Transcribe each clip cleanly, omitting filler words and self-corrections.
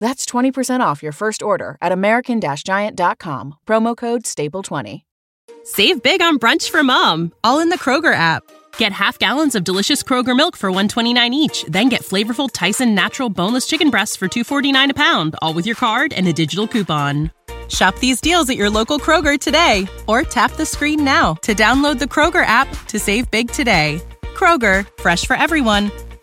That's 20% off your first order at American-Giant.com, promo code STAPLE20. Save big on brunch for mom, all in the Kroger app. Get half gallons of delicious Kroger milk for $1.29 each. Then get flavorful Tyson natural boneless chicken breasts for $2.49 a pound, all with your card and a digital coupon. Shop these deals at your local Kroger today, or tap the screen now to download the Kroger app to save big today. Kroger, fresh for everyone.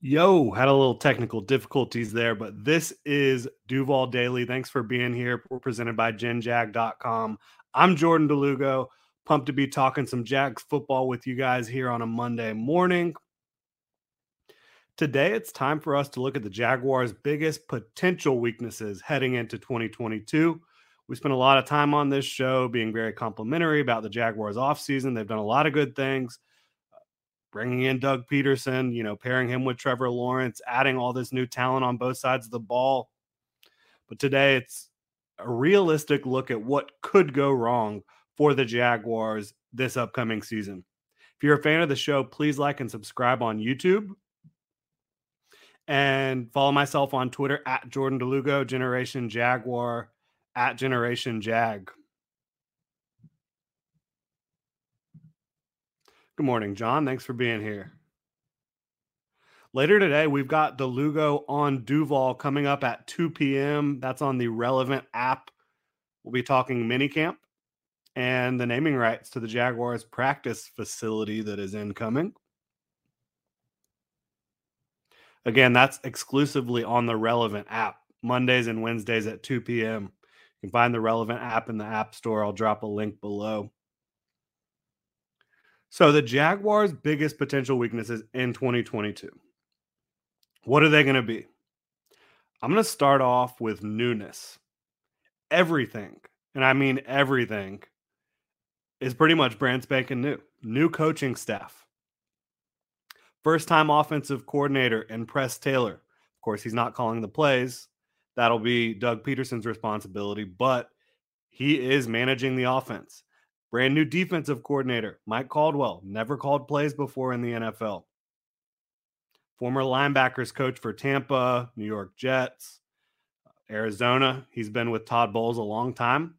Yo, had a little technical difficulties there, but this is Duval Daily. Thanks for being here. We're presented by GenJag.com. I'm Jordan de Lugo. Pumped to be talking some Jags football with you guys here on a Monday morning. Today, it's time for us to look at the Jaguars' biggest potential weaknesses heading into 2022. We spent a lot of time on this show being very complimentary about the Jaguars' offseason. They've done a lot of good things. Bringing in Doug Peterson, pairing him with Trevor Lawrence, adding all this new talent on both sides of the ball. But today it's a realistic look at what could go wrong for the Jaguars this upcoming season. If you're a fan of the show, please like and subscribe on YouTube. And follow myself on Twitter at Jordan de Lugo, Generation Jaguar, at Generation Jag. Good morning, John. Thanks for being here. Later today, we've got de Lugo on Duval coming up at 2 p.m. That's on the Relevant app. We'll be talking minicamp and the naming rights to the Jaguars practice facility that is incoming. Again, that's exclusively on the Relevant app, Mondays and Wednesdays at 2 p.m. You can find the Relevant app in the App Store. I'll drop a link below. So the Jaguars' biggest potential weaknesses in 2022. What are they going to be? I'm going to start off with newness. Everything, and I mean everything, is pretty much brand spanking new. New coaching staff. First-time offensive coordinator in Press Taylor. Of course, he's not calling the plays. That'll be Doug Peterson's responsibility, but he is managing the offense. Brand new defensive coordinator, Mike Caldwell, never called plays before in the NFL. Former linebackers coach for Tampa, New York Jets, Arizona. He's been with Todd Bowles a long time.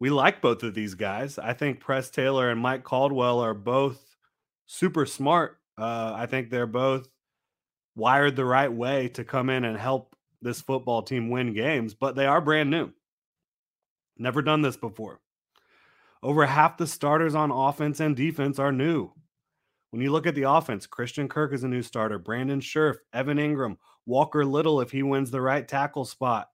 We like both of these guys. I think Press Taylor and Mike Caldwell are both super smart. I think they're both wired the right way to come in and help this football team win games, but they are brand new. Never done this before. Over half the starters on offense and defense are new. When you look at the offense, Christian Kirk is a new starter. Brandon Scherf, Evan Ingram, Walker Little if he wins the right tackle spot,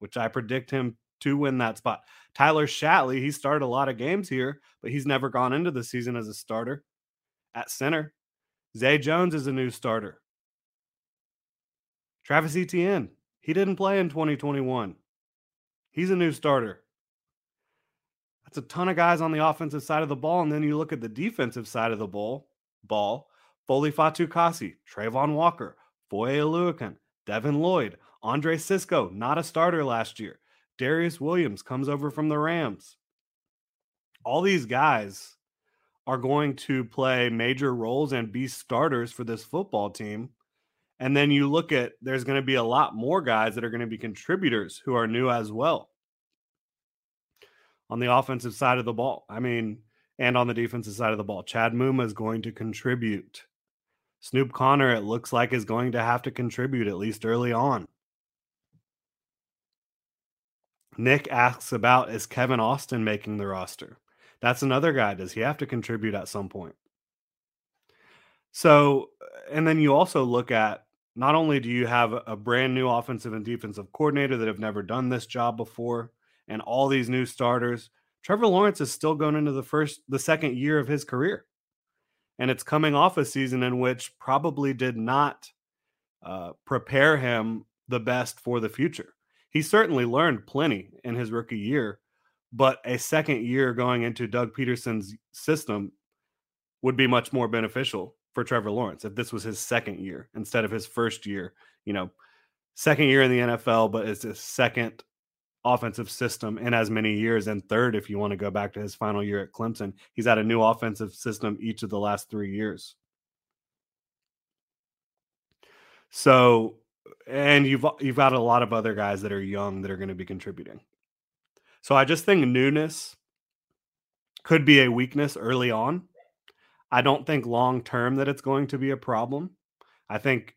which I predict him to win that spot. Tyler Shatley, he started a lot of games here, but he's never gone into the season as a starter. At center, Zay Jones is a new starter. Travis Etienne, he didn't play in 2021. He's a new starter. It's a ton of guys on the offensive side of the ball, and then you look at the defensive side of the ball. Foley Fatukasi, Trayvon Walker, Foyesade Oluokun, Devin Lloyd, Andre Sisco, not a starter last year. Darius Williams comes over from the Rams. All these guys are going to play major roles and be starters for this football team. And then you look at there's going to be a lot more guys that are going to be contributors who are new as well. On the offensive side of the ball, and on the defensive side of the ball, Chad Muma is going to contribute. Snoop Connor, it looks like, is going to have to contribute at least early on. Nick asks about, is Kevin Austin making the roster? That's another guy. Does he have to contribute at some point? So, and then you also look at, not only do you have a brand new offensive and defensive coordinator that have never done this job before, and all these new starters, Trevor Lawrence is still going into the second year of his career. And it's coming off a season in which probably did not prepare him the best for the future. He certainly learned plenty in his rookie year, but a second year going into Doug Peterson's system would be much more beneficial for Trevor Lawrence if this was his second year instead of his first year. You know, second year in the NFL, but it's his second offensive system in as many years, and third if you want to go back to his final year at Clemson. He's had a new offensive system each of the last 3 years. So, and you've got a lot of other guys that are young that are going to be contributing. So I just think newness could be a weakness early on. I don't think long term that it's going to be a problem. I think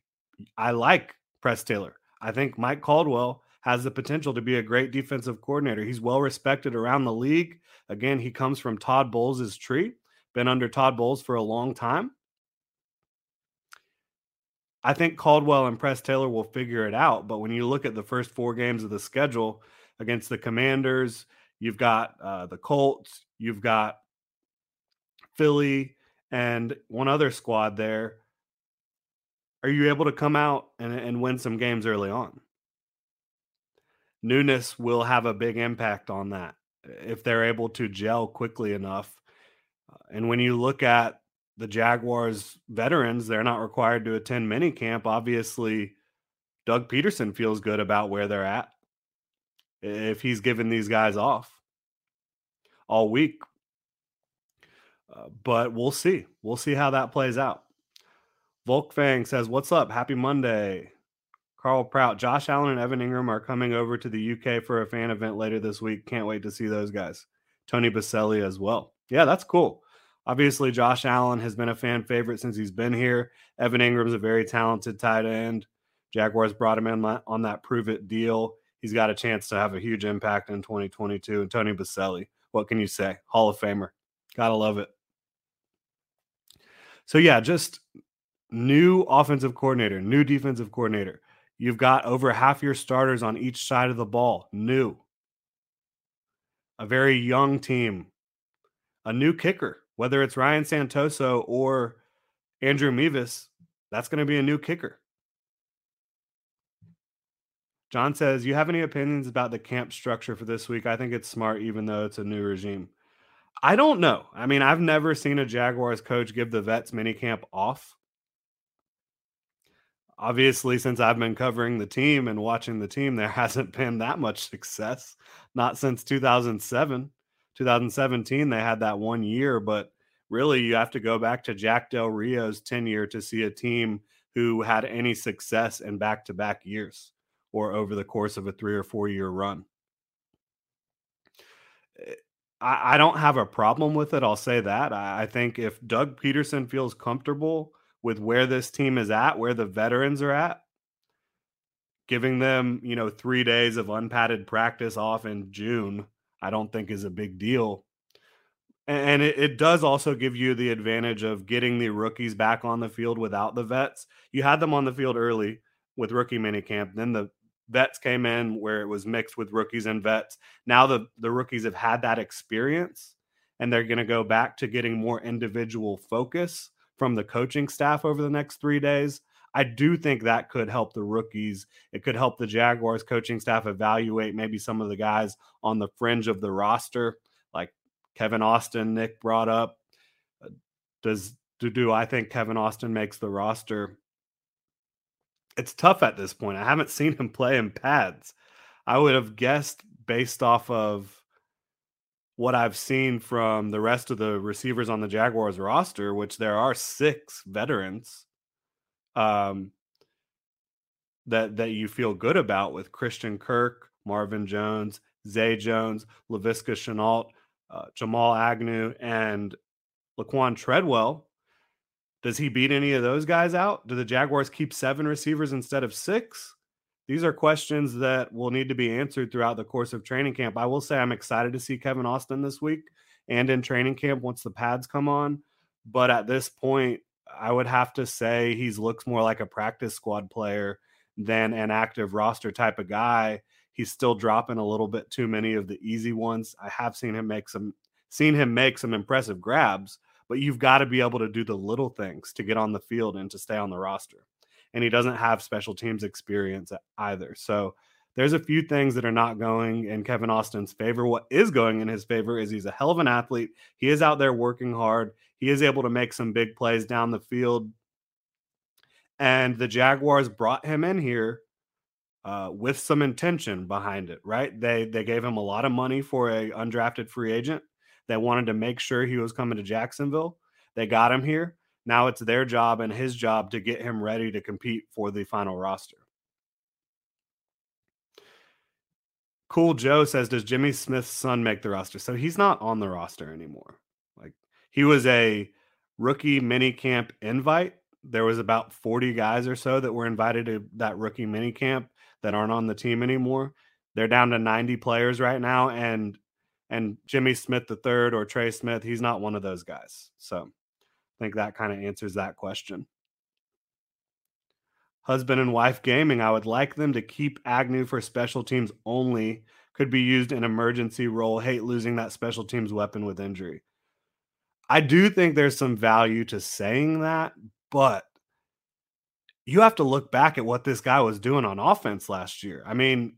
I like Press Taylor. I think Mike Caldwell has the potential to be a great defensive coordinator. He's well respected around the league. Again, he comes from Todd Bowles' tree, been under Todd Bowles for a long time. I think Caldwell and Press Taylor will figure it out, but when you look at the first four games of the schedule against the Commanders, you've got the Colts, you've got Philly, and one other squad there. Are you able to come out and win some games early on? Newness will have a big impact on that if they're able to gel quickly enough. And when you look at the Jaguars veterans, they're not required to attend minicamp. Obviously, Doug Peterson feels good about where they're at if he's giving these guys off all week. But we'll see. We'll see how that plays out. Volkfang says, what's up? Happy Monday. Carl Prout, Josh Allen and Evan Ingram are coming over to the UK for a fan event later this week. Can't wait to see those guys. Tony Baselli as well. Yeah, that's cool. Obviously, Josh Allen has been a fan favorite since he's been here. Evan Ingram's a very talented tight end. Jaguars brought him in on that prove-it deal. He's got a chance to have a huge impact in 2022. And Tony Baselli, what can you say? Hall of Famer. Gotta love it. So, yeah, just new offensive coordinator, new defensive coordinator. You've got over half your starters on each side of the ball. New. A very young team. A new kicker. Whether it's Ryan Santoso or Andrew Mevis, that's going to be a new kicker. John says, you have any opinions about the camp structure for this week? I think it's smart, even though it's a new regime. I don't know. I mean, I've never seen a Jaguars coach give the vets minicamp off. Obviously, since I've been covering the team and watching the team, there hasn't been that much success. Not since 2007. 2017, they had that 1 year, but really you have to go back to Jack Del Rio's tenure to see a team who had any success in back-to-back years or over the course of a 3 or 4 year run. I don't have a problem with it. I'll say that. I think if Doug Peterson feels comfortable with where this team is at, where the veterans are at, giving them, 3 days of unpadded practice off in June, I don't think is a big deal. And it does also give you the advantage of getting the rookies back on the field without the vets. You had them on the field early with rookie minicamp. Then the vets came in where it was mixed with rookies and vets. Now the rookies have had that experience, and they're going to go back to getting more individual focus from the coaching staff over the next 3 days. I do think that could help the rookies. It could help the Jaguars coaching staff evaluate maybe some of the guys on the fringe of the roster, like Kevin Austin, Nick brought up. Do I think Kevin Austin makes the roster? It's tough at this point. I haven't seen him play in pads. I would have guessed based off of what I've seen from the rest of the receivers on the Jaguars roster, which there are 6 veterans. That you feel good about with Christian Kirk, Marvin Jones, Zay Jones, Laviska Shenault, Jamal Agnew, and Laquan Treadwell. Does he beat any of those guys out? Do the Jaguars keep 7 receivers instead of 6? These are questions that will need to be answered throughout the course of training camp. I will say I'm excited to see Kevin Austin this week and in training camp once the pads come on. But at this point, I would have to say he looks more like a practice squad player than an active roster type of guy. He's still dropping a little bit too many of the easy ones. I have seen him make some impressive grabs, but you've got to be able to do the little things to get on the field and to stay on the roster. And he doesn't have special teams experience either. So there's a few things that are not going in Kevin Austin's favor. What is going in his favor is he's a hell of an athlete. He is out there working hard. He is able to make some big plays down the field. And the Jaguars brought him in here with some intention behind it, right? They gave him a lot of money for an undrafted free agent. They wanted to make sure he was coming to Jacksonville. They got him here. Now it's their job and his job to get him ready to compete for the final roster. Cool Joe says, does Jimmy Smith's son make the roster? So he's not on the roster anymore. Like, he was a rookie minicamp invite. There was about 40 guys or so that were invited to that rookie minicamp that aren't on the team anymore. They're down to 90 players right now. And Jimmy Smith the third or Trey Smith, he's not one of those guys. So I think that kind of answers that question. Husband and Wife Gaming, I would like them to keep Agnew for special teams only. Could be used in emergency role. Hate losing that special teams weapon with injury. I do think there's some value to saying that, but you have to look back at what this guy was doing on offense last year. I mean,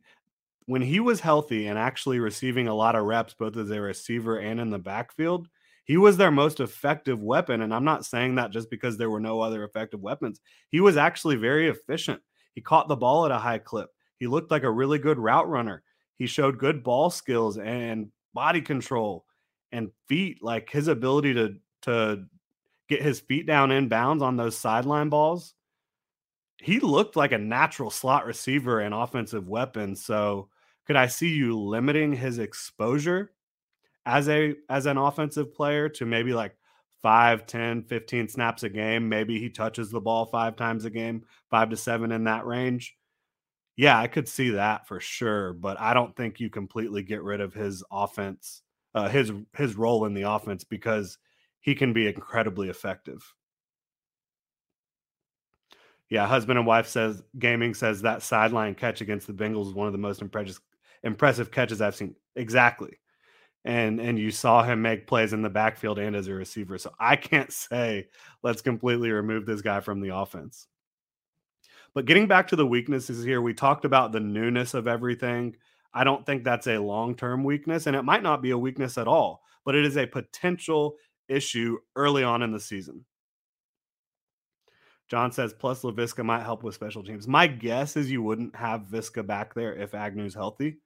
when he was healthy and actually receiving a lot of reps, both as a receiver and in the backfield, he was their most effective weapon. And I'm not saying that just because there were no other effective weapons. He was actually very efficient. He caught the ball at a high clip. He looked like a really good route runner. He showed good ball skills and body control and feet, like his ability to get his feet down in bounds on those sideline balls. He looked like a natural slot receiver and offensive weapon. So could I see you limiting his exposure as an offensive player to maybe like 5, 10, 15 snaps a game? Maybe he touches the ball 5 times a game, 5 to 7 in that range. Yeah, I could see that for sure, but I don't think you completely get rid of his offense, his role in the offense, because he can be incredibly effective. Yeah, Husband and Wife says Gaming says that sideline catch against the Bengals is one of the most impressive catches I've seen. Exactly. And you saw him make plays in the backfield and as a receiver. So I can't say let's completely remove this guy from the offense. But getting back to the weaknesses here, we talked about the newness of everything. I don't think that's a long-term weakness, and it might not be a weakness at all, but it is a potential issue early on in the season. John says, plus LaVisca might help with special teams. My guess is you wouldn't have Visca back there if Agnew's healthy.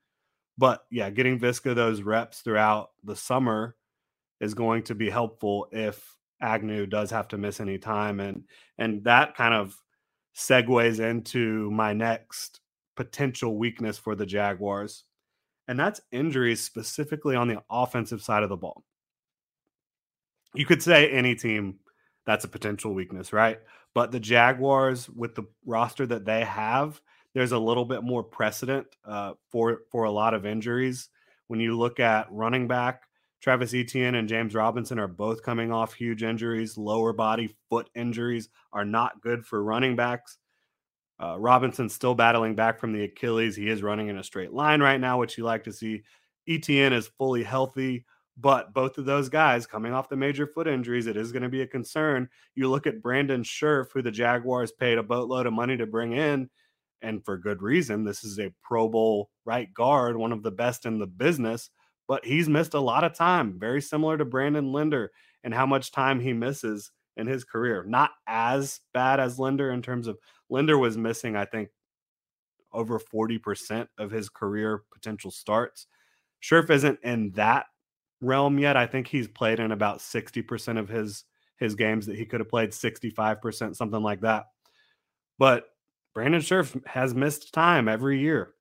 But yeah, getting Visca those reps throughout the summer is going to be helpful if Agnew does have to miss any time. And that kind of segues into my next potential weakness for the Jaguars. And that's injuries specifically on the offensive side of the ball. You could say any team, that's a potential weakness, right? But the Jaguars, with the roster that they have, there's a little bit more precedent for a lot of injuries. When you look at running back, Travis Etienne and James Robinson are both coming off huge injuries. Lower body, foot injuries are not good for running backs. Robinson's still battling back from the Achilles. He is running in a straight line right now, which you like to see. Etienne is fully healthy, but both of those guys coming off the major foot injuries, it is going to be a concern. You look at Brandon Scherf, who the Jaguars paid a boatload of money to bring in, and for good reason. This is a Pro Bowl right guard, one of the best in the business, but he's missed a lot of time, very similar to Brandon Linder and how much time he misses in his career. Not as bad as Linder in terms of Linder was missing, I think, over 40% of his career potential starts. Scherf isn't in that realm yet. I think he's played in about 60% of his games that he could have played, 65%, something like that. But Brandon Scherf has missed time every year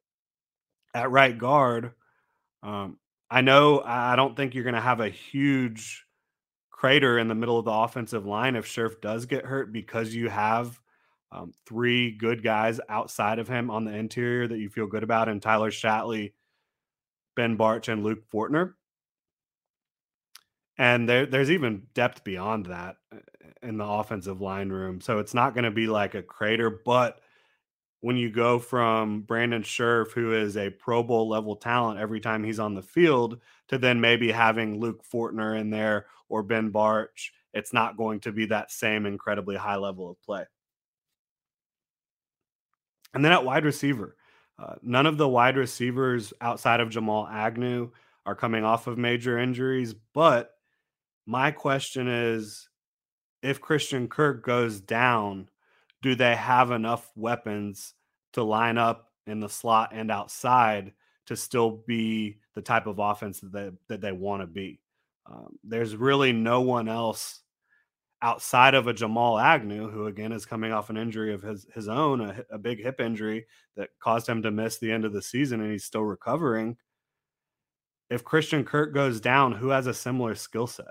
at right guard. I don't think you're going to have a huge crater in the middle of the offensive line if Scherf does get hurt, because you have three good guys outside of him on the interior that you feel good about, and Tyler Shatley, Ben Bartsch, and Luke Fortner. And there's even depth beyond that in the offensive line room. So it's not going to be like a crater, but when you go from Brandon Scherf, who is a Pro Bowl level talent every time he's on the field, to then maybe having Luke Fortner in there or Ben Bartsch, it's not going to be that same incredibly high level of play. And then at wide receiver, none of the wide receivers outside of Jamal Agnew are coming off of major injuries. But my question is, if Christian Kirk goes down, do they have enough weapons to line up in the slot and outside to still be the type of offense that they want to be? There's really no one else outside of a Jamal Agnew, who again is coming off an injury of his own, a big hip injury that caused him to miss the end of the season, and he's still recovering. If Christian Kirk goes down, who has a similar skill set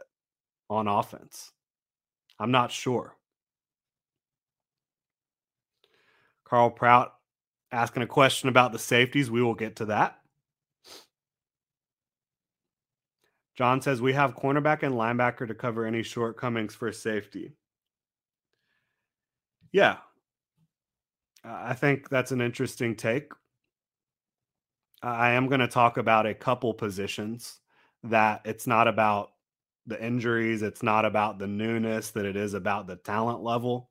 on offense? I'm not sure. Carl Prout asking a question about the safeties. We will get to that. John says, we have cornerback and linebacker to cover any shortcomings for safety. Yeah. I think that's an interesting take. I am going to talk about a couple positions that it's not about the injuries. It's not about the newness, that it is about the talent level.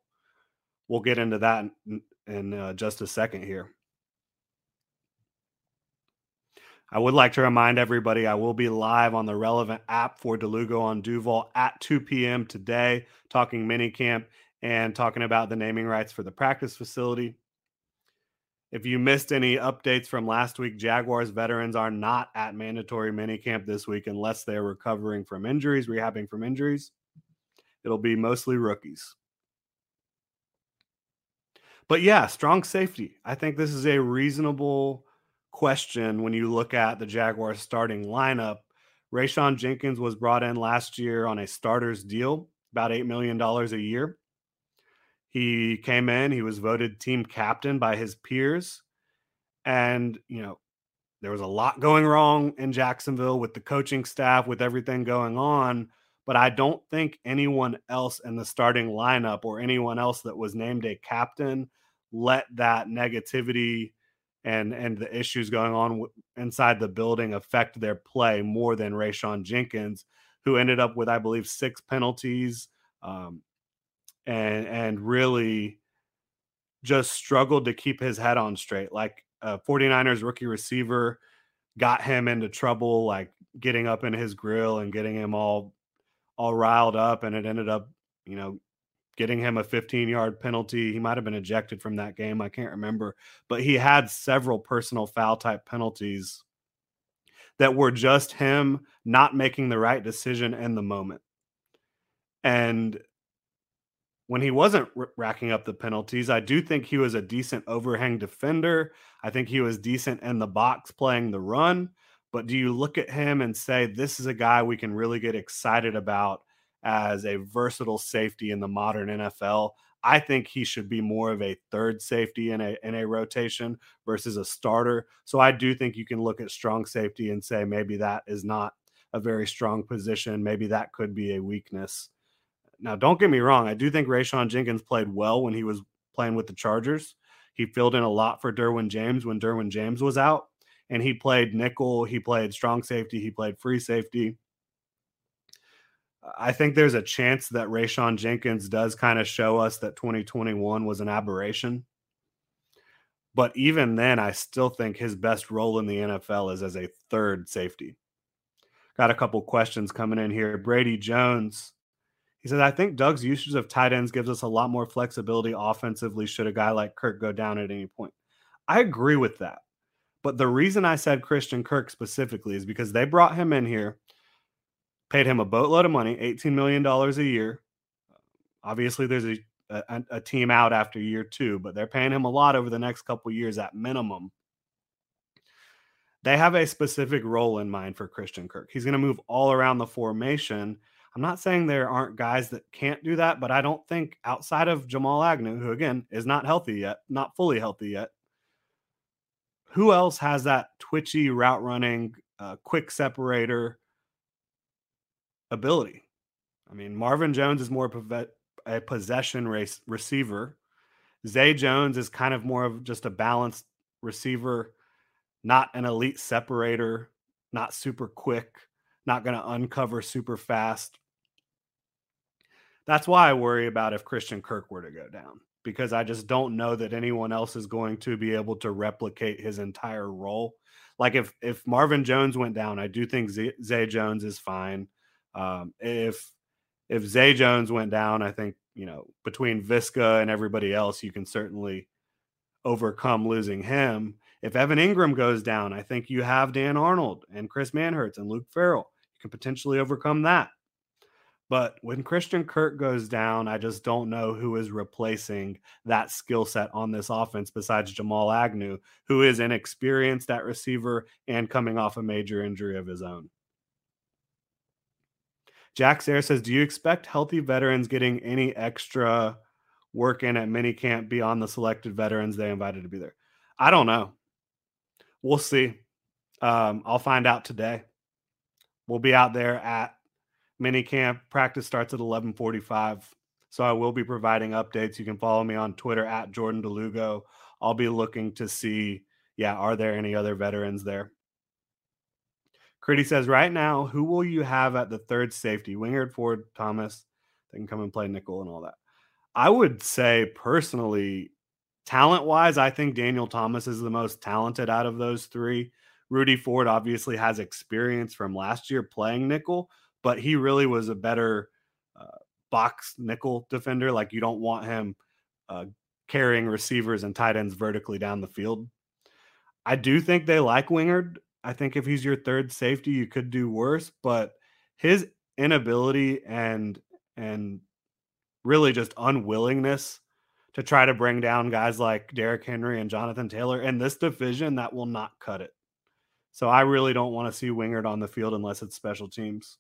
We'll get into that in just a second here. I would like to remind everybody I will be live on the Relevant app for De Lugo on Duval at 2 p.m. today, talking minicamp and talking about the naming rights for the practice facility. If you missed any updates from last week, Jaguars veterans are not at mandatory minicamp this week unless they're recovering from injuries, rehabbing from injuries. It'll be mostly rookies. But yeah, strong safety. I think this is a reasonable question when you look at the Jaguars starting lineup. Rayshawn Jenkins was brought in last year on a starter's deal, about $8 million a year. He came in, he was voted team captain by his peers. And, there was a lot going wrong in Jacksonville with the coaching staff, with everything going on. But I don't think anyone else in the starting lineup or anyone else that was named a captain let that negativity and the issues going on inside the building affect their play more than Rayshawn Jenkins, who ended up with, I believe, 6 penalties and really just struggled to keep his head on straight. Like, 49ers rookie receiver got him into trouble, like getting up in his grill and getting him all riled up, and it ended up, getting him a 15-yard penalty. He might have been ejected from that game. I can't remember. But he had several personal foul-type penalties that were just him not making the right decision in the moment. And when he wasn't racking up the penalties, I do think he was a decent overhang defender. I think he was decent in the box playing the run. But do you look at him and say, this is a guy we can really get excited about as a versatile safety in the modern NFL? I think he should be more of a third safety in a rotation versus a starter. So I do think you can look at strong safety and say, maybe that is not a very strong position. Maybe that could be a weakness. Now, don't get me wrong. I do think Rayshawn Jenkins played well when he was playing with the Chargers. He filled in a lot for Derwin James when Derwin James was out. And he played nickel, he played strong safety, he played free safety. I think there's a chance that Rayshawn Jenkins does kind of show us that 2021 was an aberration. But even then, I still think his best role in the NFL is as a third safety. Got a couple questions coming in here. Brady Jones, he says, I think Doug's usage of tight ends gives us a lot more flexibility offensively should a guy like Kirk go down at any point. I agree with that. But the reason I said Christian Kirk specifically is because they brought him in here, paid him a boatload of money, $18 million a year. Obviously, there's a team out after year 2, but they're paying him a lot over the next couple years at minimum. They have a specific role in mind for Christian Kirk. He's going to move all around the formation. I'm not saying there aren't guys that can't do that, but I don't think outside of Jamal Agnew, who again is not healthy yet, not fully healthy yet, who else has that twitchy route running, quick separator ability? I mean, Marvin Jones is more a possession race receiver. Zay Jones is kind of more of just a balanced receiver, not an elite separator, not super quick, not going to uncover super fast. That's why I worry about if Christian Kirk were to go down, because I just don't know that anyone else is going to be able to replicate his entire role. Like if Marvin Jones went down, I do think Zay Jones is fine. If Zay Jones went down, I think, you know, between Visca and everybody else, you can certainly overcome losing him. If Evan Ingram goes down, I think you have Dan Arnold and Chris Manhertz and Luke Farrell. You can potentially overcome that. But when Christian Kirk goes down, I just don't know who is replacing that skill set on this offense besides Jamal Agnew, who is inexperienced at receiver and coming off a major injury of his own. Jack Sayre says, do you expect healthy veterans getting any extra work in at minicamp beyond the selected veterans they invited to be there? I don't know. We'll see. I'll find out today. We'll be out there at minicamp. Practice starts at 11:45, so I will be providing updates. You can follow me on Twitter at Jordan de Lugo. I'll be looking to see, are there any other veterans there? Critty says, right now, who will you have at the third safety? Wingard, Ford, Thomas. They can come and play nickel and all that. I would say personally, talent-wise, I think Daniel Thomas is the most talented out of those three. Rudy Ford obviously has experience from last year playing nickel, but he really was a better box nickel defender. Like, you don't want him carrying receivers and tight ends vertically down the field. I do think they like Wingard. I think if he's your third safety, you could do worse, but his inability and really just unwillingness to try to bring down guys like Derrick Henry and Jonathan Taylor in this division, that will not cut it. So I really don't want to see Wingard on the field unless it's special teams.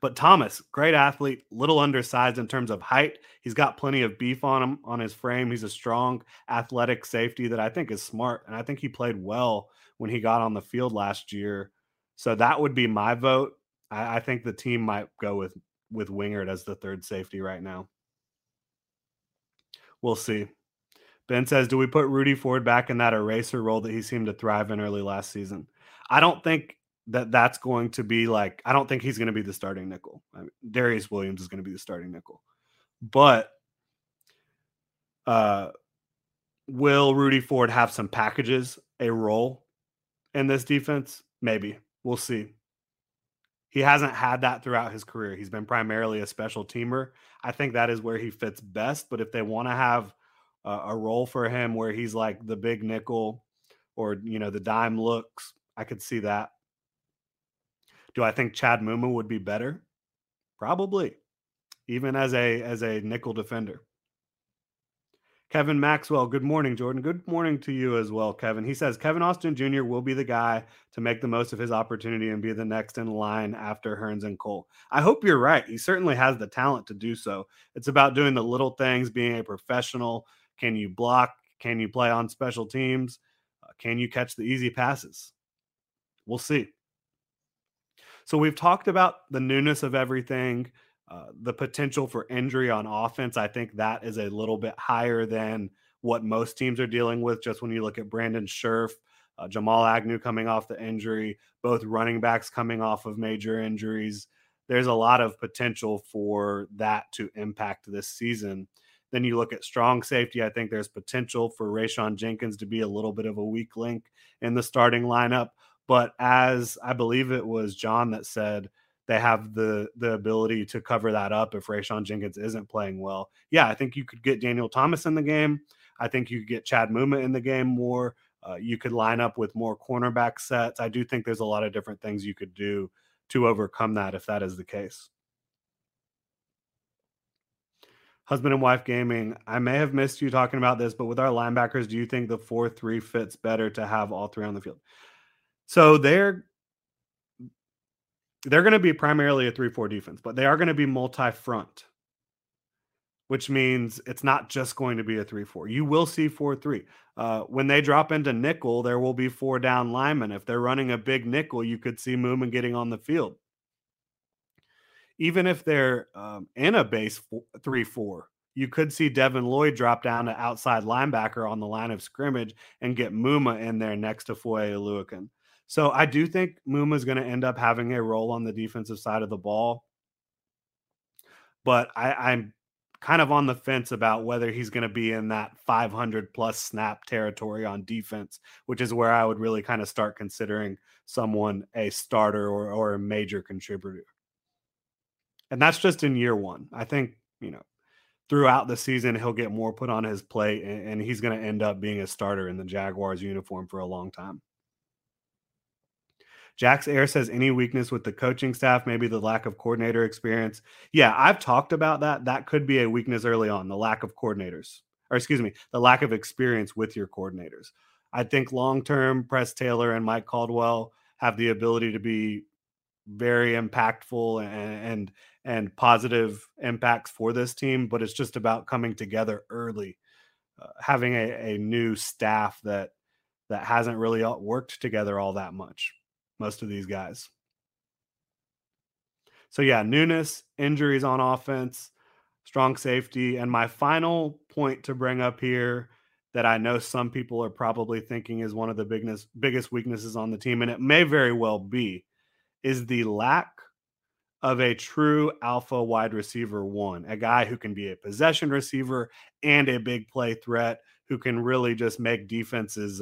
But Thomas, great athlete, little undersized in terms of height. He's got plenty of beef on him, on his frame. He's a strong, athletic safety that I think is smart, and I think he played well when he got on the field last year. So that would be my vote. I think the team might go with Wingard as the third safety right now. We'll see. Ben says, do we put Rudy Ford back in that eraser role that he seemed to thrive in early last season? I don't think that's going to be like, I don't think he's going to be the starting nickel. I mean, Darius Williams is going to be the starting nickel. But will Rudy Ford have some packages, a role in this defense? Maybe. We'll see. He hasn't had that throughout his career. He's been primarily a special teamer. I think that is where he fits best. But if they want to have a role for him where he's like the big nickel or, you know, the dime looks, I could see that. Do I think Chad Muma would be better? Probably, even as a nickel defender. Kevin Maxwell, good morning, Jordan. Good morning to you as well, Kevin. He says, Kevin Austin Jr. will be the guy to make the most of his opportunity and be the next in line after Hearns and Cole. I hope you're right. He certainly has the talent to do so. It's about doing the little things, being a professional. Can you block? Can you play on special teams? Can you catch the easy passes? We'll see. So we've talked about the newness of everything. The potential for injury on offense, I think that is a little bit higher than what most teams are dealing with. Just when you look at Brandon Scherf, Jamal Agnew coming off the injury, both running backs coming off of major injuries, there's a lot of potential for that to impact this season. Then you look at strong safety. I think there's potential for Rayshawn Jenkins to be a little bit of a weak link in the starting lineup. But as I believe it was John that said, they have the ability to cover that up if Rayshawn Jenkins isn't playing well. Yeah, I think you could get Daniel Thomas in the game. I think you could get Chad Muma in the game more. You could line up with more cornerback sets. I do think there's a lot of different things you could do to overcome that if that is the case. Husband and Wife Gaming, I may have missed you talking about this, but with our linebackers, do you think the 4-3 fits better to have all three on the field? So they're they're going to be primarily a 3-4 defense, but they are going to be multi-front, which means it's not just going to be a 3-4. You will see 4-3. When they drop into nickel, there will be four down linemen. If they're running a big nickel, you could see Muma getting on the field. Even if they're in a base 3-4, you could see Devin Lloyd drop down to outside linebacker on the line of scrimmage and get Muma in there next to Foyesade Oluokun. So I do think Muma is going to end up having a role on the defensive side of the ball. But I'm kind of on the fence about whether he's going to be in that 500-plus snap territory on defense, which is where I would really kind of start considering someone a starter or a major contributor. And that's just in year one. I think, you know, throughout the season, he'll get more put on his plate, and he's going to end up being a starter in the Jaguars uniform for a long time. Jax Air says, any weakness with the coaching staff, maybe the lack of coordinator experience. Yeah, I've talked about that. That could be a weakness early on, the lack of coordinators, or excuse me, the lack of experience with your coordinators. I think long-term, Press Taylor and Mike Caldwell have the ability to be very impactful and positive impacts for this team, but it's just about coming together early, having a new staff that hasn't really worked together all that much. Most of these guys. So yeah, newness, injuries on offense, strong safety. And my final point to bring up here that I know some people are probably thinking is one of the biggest weaknesses on the team, and it may very well be, is the lack of a true alpha wide receiver one, a guy who can be a possession receiver and a big play threat, who can really just make defenses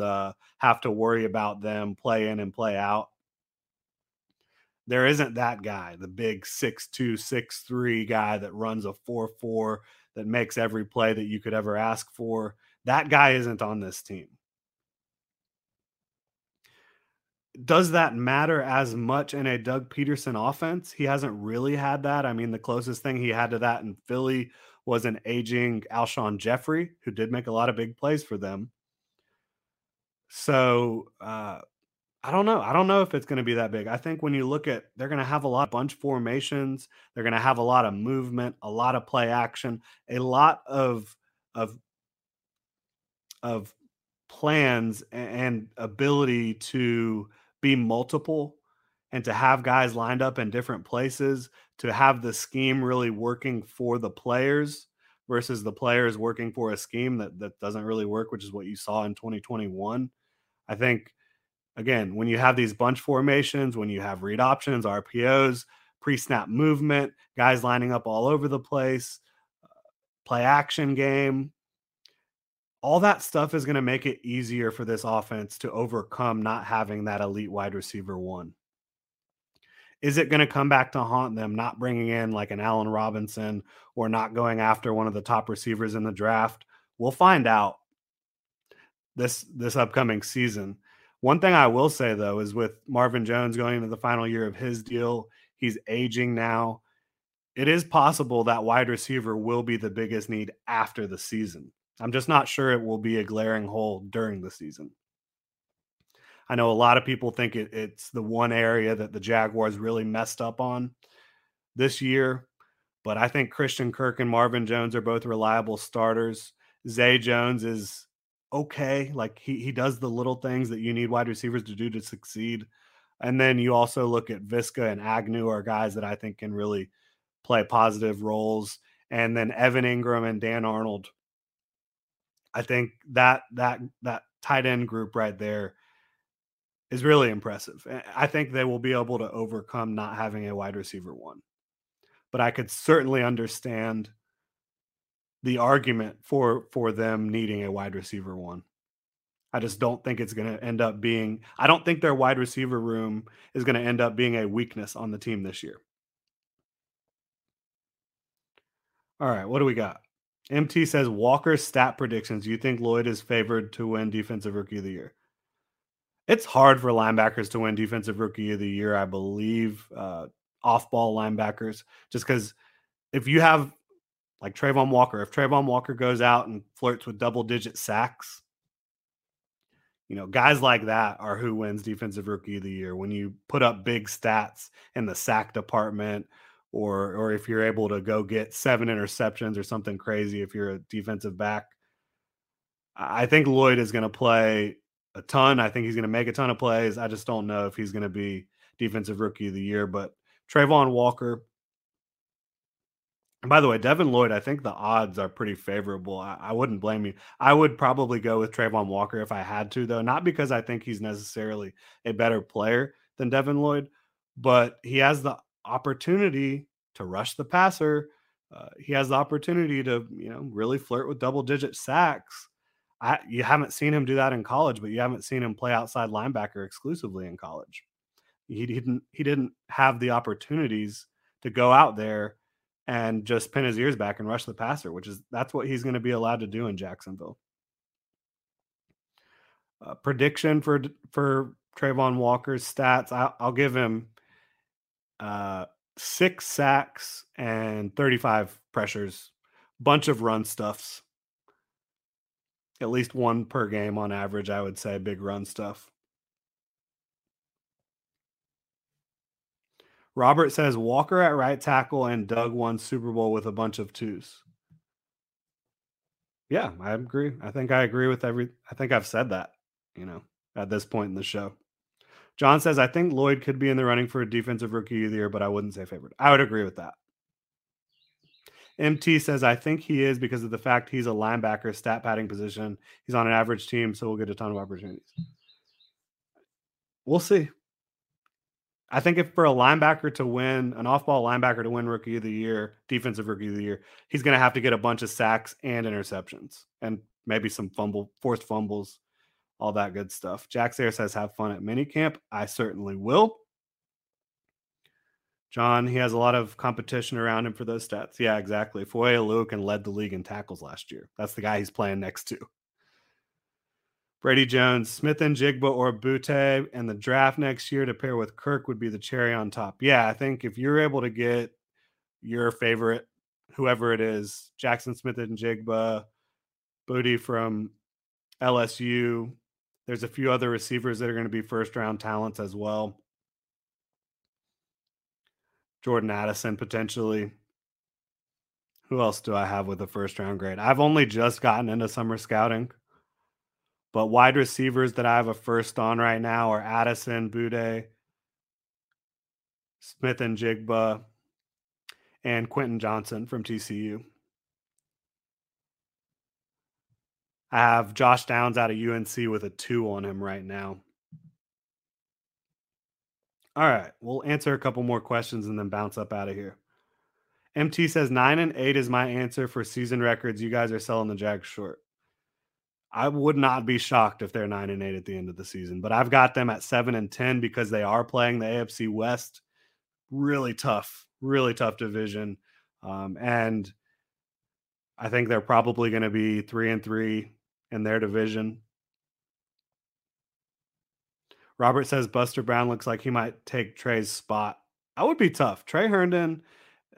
have to worry about them, play in and play out. There isn't that guy, the big 6'2", 6'3" guy that runs a 4.4 that makes every play that you could ever ask for. That guy isn't on this team. Does that matter as much in a Doug Peterson offense? He hasn't really had that. I mean, the closest thing he had to that in Philly was an aging Alshon Jeffrey, who did make a lot of big plays for them. So, I don't know. I don't know if it's going to be that big. I think when you look at, they're going to have a lot of bunch formations. They're going to have a lot of movement, a lot of play action, a lot of plans and ability to be multiple and to have guys lined up in different places, to have the scheme really working for the players versus the players working for a scheme that doesn't really work, which is what you saw in 2021. I think, again, when you have these bunch formations, when you have read options, RPOs, pre-snap movement, guys lining up all over the place, play action game, all that stuff is going to make it easier for this offense to overcome not having that elite wide receiver one. Is it going to come back to haunt them, not bringing in like an Allen Robinson or not going after one of the top receivers in the draft? We'll find out this upcoming season. One thing I will say, though, is with Marvin Jones going into the final year of his deal, he's aging now. It is possible that wide receiver will be the biggest need after the season. I'm just not sure it will be a glaring hole during the season. I know a lot of people think it's the one area that the Jaguars really messed up on this year, but I think Christian Kirk and Marvin Jones are both reliable starters. Zay Jones is okay. Like he does the little things that you need wide receivers to do to succeed. And then you also look at Visca and Agnew are guys that I think can really play positive roles. And then Evan Ingram and Dan Arnold. I think that tight end group right there is really impressive. I think they will be able to overcome not having a wide receiver one, but I could certainly understand the argument for them needing a wide receiver one. I just don't think it's going to end up being, I don't think their wide receiver room is going to end up being a weakness on the team this year. All right, what do we got? MT says, Walker's stat predictions. Do you think Lloyd is favored to win Defensive Rookie of the Year? It's hard for linebackers to win Defensive Rookie of the Year, I believe, off-ball linebackers, just because if you have like Trayvon Walker, if Trayvon Walker goes out and flirts with double-digit sacks, You know, guys like that are who wins Defensive Rookie of the Year. When you put up big stats in the sack department, or if you're able to go get 7 interceptions or something crazy if you're a defensive back. I think Lloyd is going to play a ton. I think he's going to make a ton of plays. I just don't know if he's going to be Defensive Rookie of the Year. But Trayvon Walker. And by the way, Devin Lloyd, I think the odds are pretty favorable. I wouldn't blame you. I would probably go with Trayvon Walker if I had to, though. Not because I think he's necessarily a better player than Devin Lloyd, but he has the opportunity to rush the passer. He has the opportunity to, you know, really flirt with double-digit sacks. You haven't seen him do that in college, but you haven't seen him play outside linebacker exclusively in college. He didn't have the opportunities to go out there and just pin his ears back and rush the passer, that's what he's going to be allowed to do in Jacksonville. Prediction for Trayvon Walker's stats: I'll give him 6 sacks and 35 pressures, bunch of run stuffs, at least one per game on average. I would say big run stuff. Robert says Walker at right tackle and Doug won Super Bowl with a bunch of 2s. Yeah, I agree. I agree with I think I've said that, you know, at this point in the show. John says, I think Lloyd could be in the running for a Defensive Rookie of the Year, but I wouldn't say favorite. I would agree with that. MT says, I think he is because of the fact he's a linebacker, stat padding position. He's on an average team, so we'll get a ton of opportunities. We'll see. I think if for a linebacker to win, an off-ball linebacker to win Rookie of the Year, Defensive Rookie of the Year, he's going to have to get a bunch of sacks and interceptions and maybe some forced fumbles, all that good stuff. Jack Sayre says, have fun at minicamp. I certainly will. John, he has a lot of competition around him for those stats. Yeah, exactly. Foyesade Oluokun led the league in tackles last year. That's the guy he's playing next to. Brady Jones, Smith and Jigba or Butte, and the draft next year to pair with Kirk would be the cherry on top. Yeah, I think if you're able to get your favorite, whoever it is, Jackson Smith and Jigba, Booty from LSU. There's a few other receivers that are going to be first-round talents as well. Jordan Addison, potentially. Who else do I have with a first-round grade? I've only just gotten into summer scouting, but wide receivers that I have a first on right now are Addison, Bude, Smith and Jigba, and Quentin Johnson from TCU. I have Josh Downs out of UNC with a 2 on him right now. All right, we'll answer a couple more questions and then bounce up out of here. MT says 9-8 is my answer for season records. You guys are selling the Jags short. I would not be shocked if they're 9-8 at the end of the season, but I've got them at 7-10 because they are playing the AFC West. Really tough division. And I think they're probably going to be 3-3 in their division. Robert says Buster Brown looks like he might take Trey's spot. That would be tough. Trey Herndon,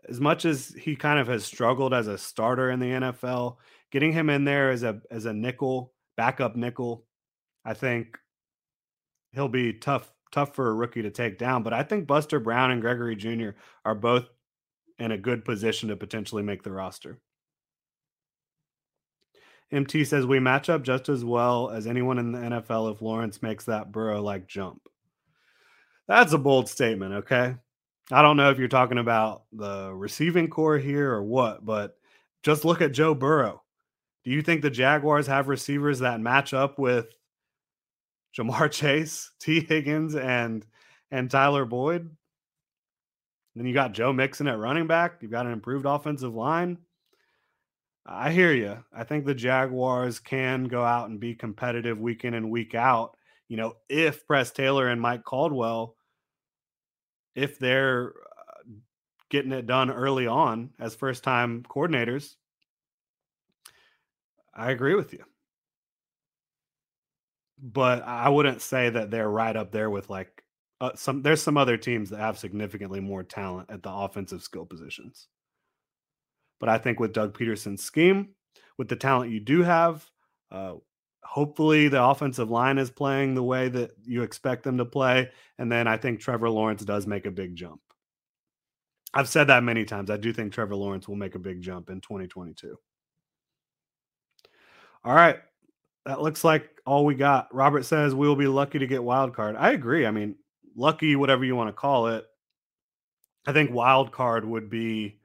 as much as he kind of has struggled as a starter in the NFL, getting him in there as a nickel, backup nickel, I think he'll be tough for a rookie to take down. But I think Buster Brown and Gregory Jr. are both in a good position to potentially make the roster. MT says, we match up just as well as anyone in the NFL if Lawrence makes that Burrow-like jump. That's a bold statement, okay? I don't know if you're talking about the receiving core here or what, but just look at Joe Burrow. Do you think the Jaguars have receivers that match up with Jamar Chase, T. Higgins, and Tyler Boyd? And then you got Joe Mixon at running back. You've got an improved offensive line. I hear you. I think the Jaguars can go out and be competitive week in and week out. You know, if Press Taylor and Mike Caldwell, if they're getting it done early on as first-time coordinators, I agree with you. But I wouldn't say that they're right up there with like there's some other teams that have significantly more talent at the offensive skill positions. But I think with Doug Peterson's scheme, with the talent you do have, Hopefully the offensive line is playing the way that you expect them to play. And then I think Trevor Lawrence does make a big jump. I've said that many times. I do think Trevor Lawrence will make a big jump in 2022. All right. That looks like all we got. Robert says we will be lucky to get wild card. I agree. I mean, lucky, whatever you want to call it. I think wild card would be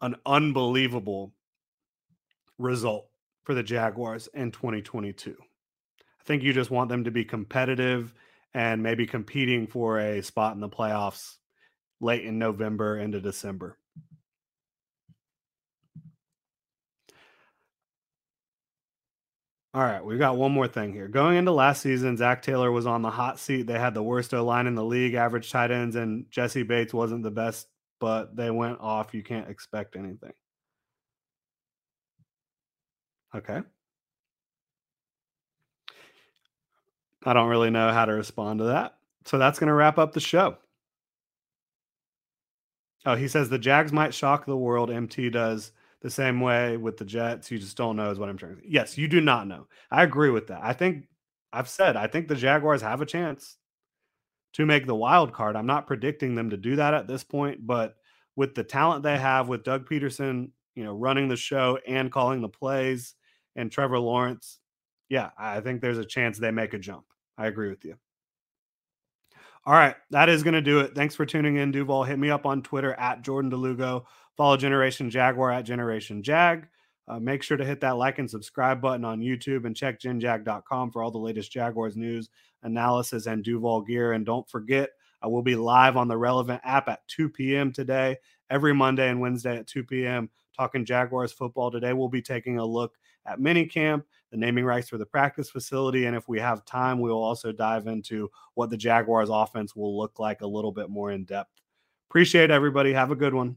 an unbelievable result for the Jaguars in 2022. I think you just want them to be competitive and maybe competing for a spot in the playoffs late in November into December. All right, we've got one more thing here. Going into last season, Zach Taylor was on the hot seat. They had the worst O-line in the league, average tight ends, and Jesse Bates wasn't the best, but they went off. You can't expect anything. Okay. I don't really know how to respond to that. So that's going to wrap up the show. Oh, he says the Jags might shock the world. MT does the same way with the Jets. You just don't know is what I'm trying to say. Yes, you do not know. I agree with that. I think the Jaguars have a chance to make the wild card. I'm not predicting them to do that at this point, but with the talent they have with Doug Peterson, running the show and calling the plays, and Trevor Lawrence, yeah, I think there's a chance they make a jump. I agree with you. All right, that is going to do it. Thanks for tuning in, Duval. Hit me up on Twitter at Jordan de Lugo. Follow Generation Jaguar at Generation Jag. Make sure to hit that like and subscribe button on YouTube and check GenJag.com for all the latest Jaguars news, analysis, and Duval gear. And don't forget, I will be live on the Relevant app at 2 p.m. today, every Monday and Wednesday at 2 p.m. Talking Jaguars football. Today we'll be taking a look at minicamp, the naming rights for the practice facility, and if we have time, we will also dive into what the Jaguars offense will look like a little bit more in depth. Appreciate everybody. Have a good one.